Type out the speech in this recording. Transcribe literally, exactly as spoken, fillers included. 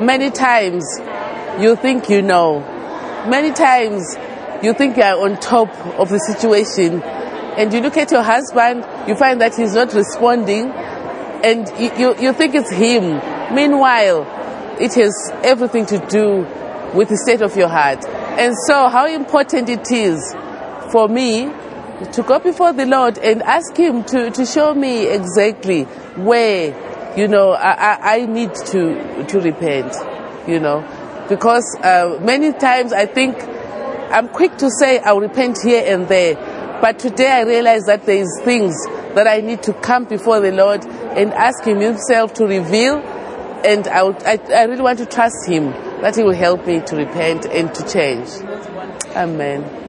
Many times you think you know. Many times you think you are on top of the situation. And you look at your husband, you find that he's not responding. And you, you, you think it's him. Meanwhile, it has everything to do with the state of your heart. And so how important it is for me to go before the Lord and ask him to, to show me exactly where, you know, I, I need to, to repent, you know. Because uh, many times I think I'm quick to say I'll repent here and there. But today I realize that there is things that I need to come before the Lord and ask him himself to reveal. And I, would, I, I really want to trust him that he will help me to repent and to change. Amen.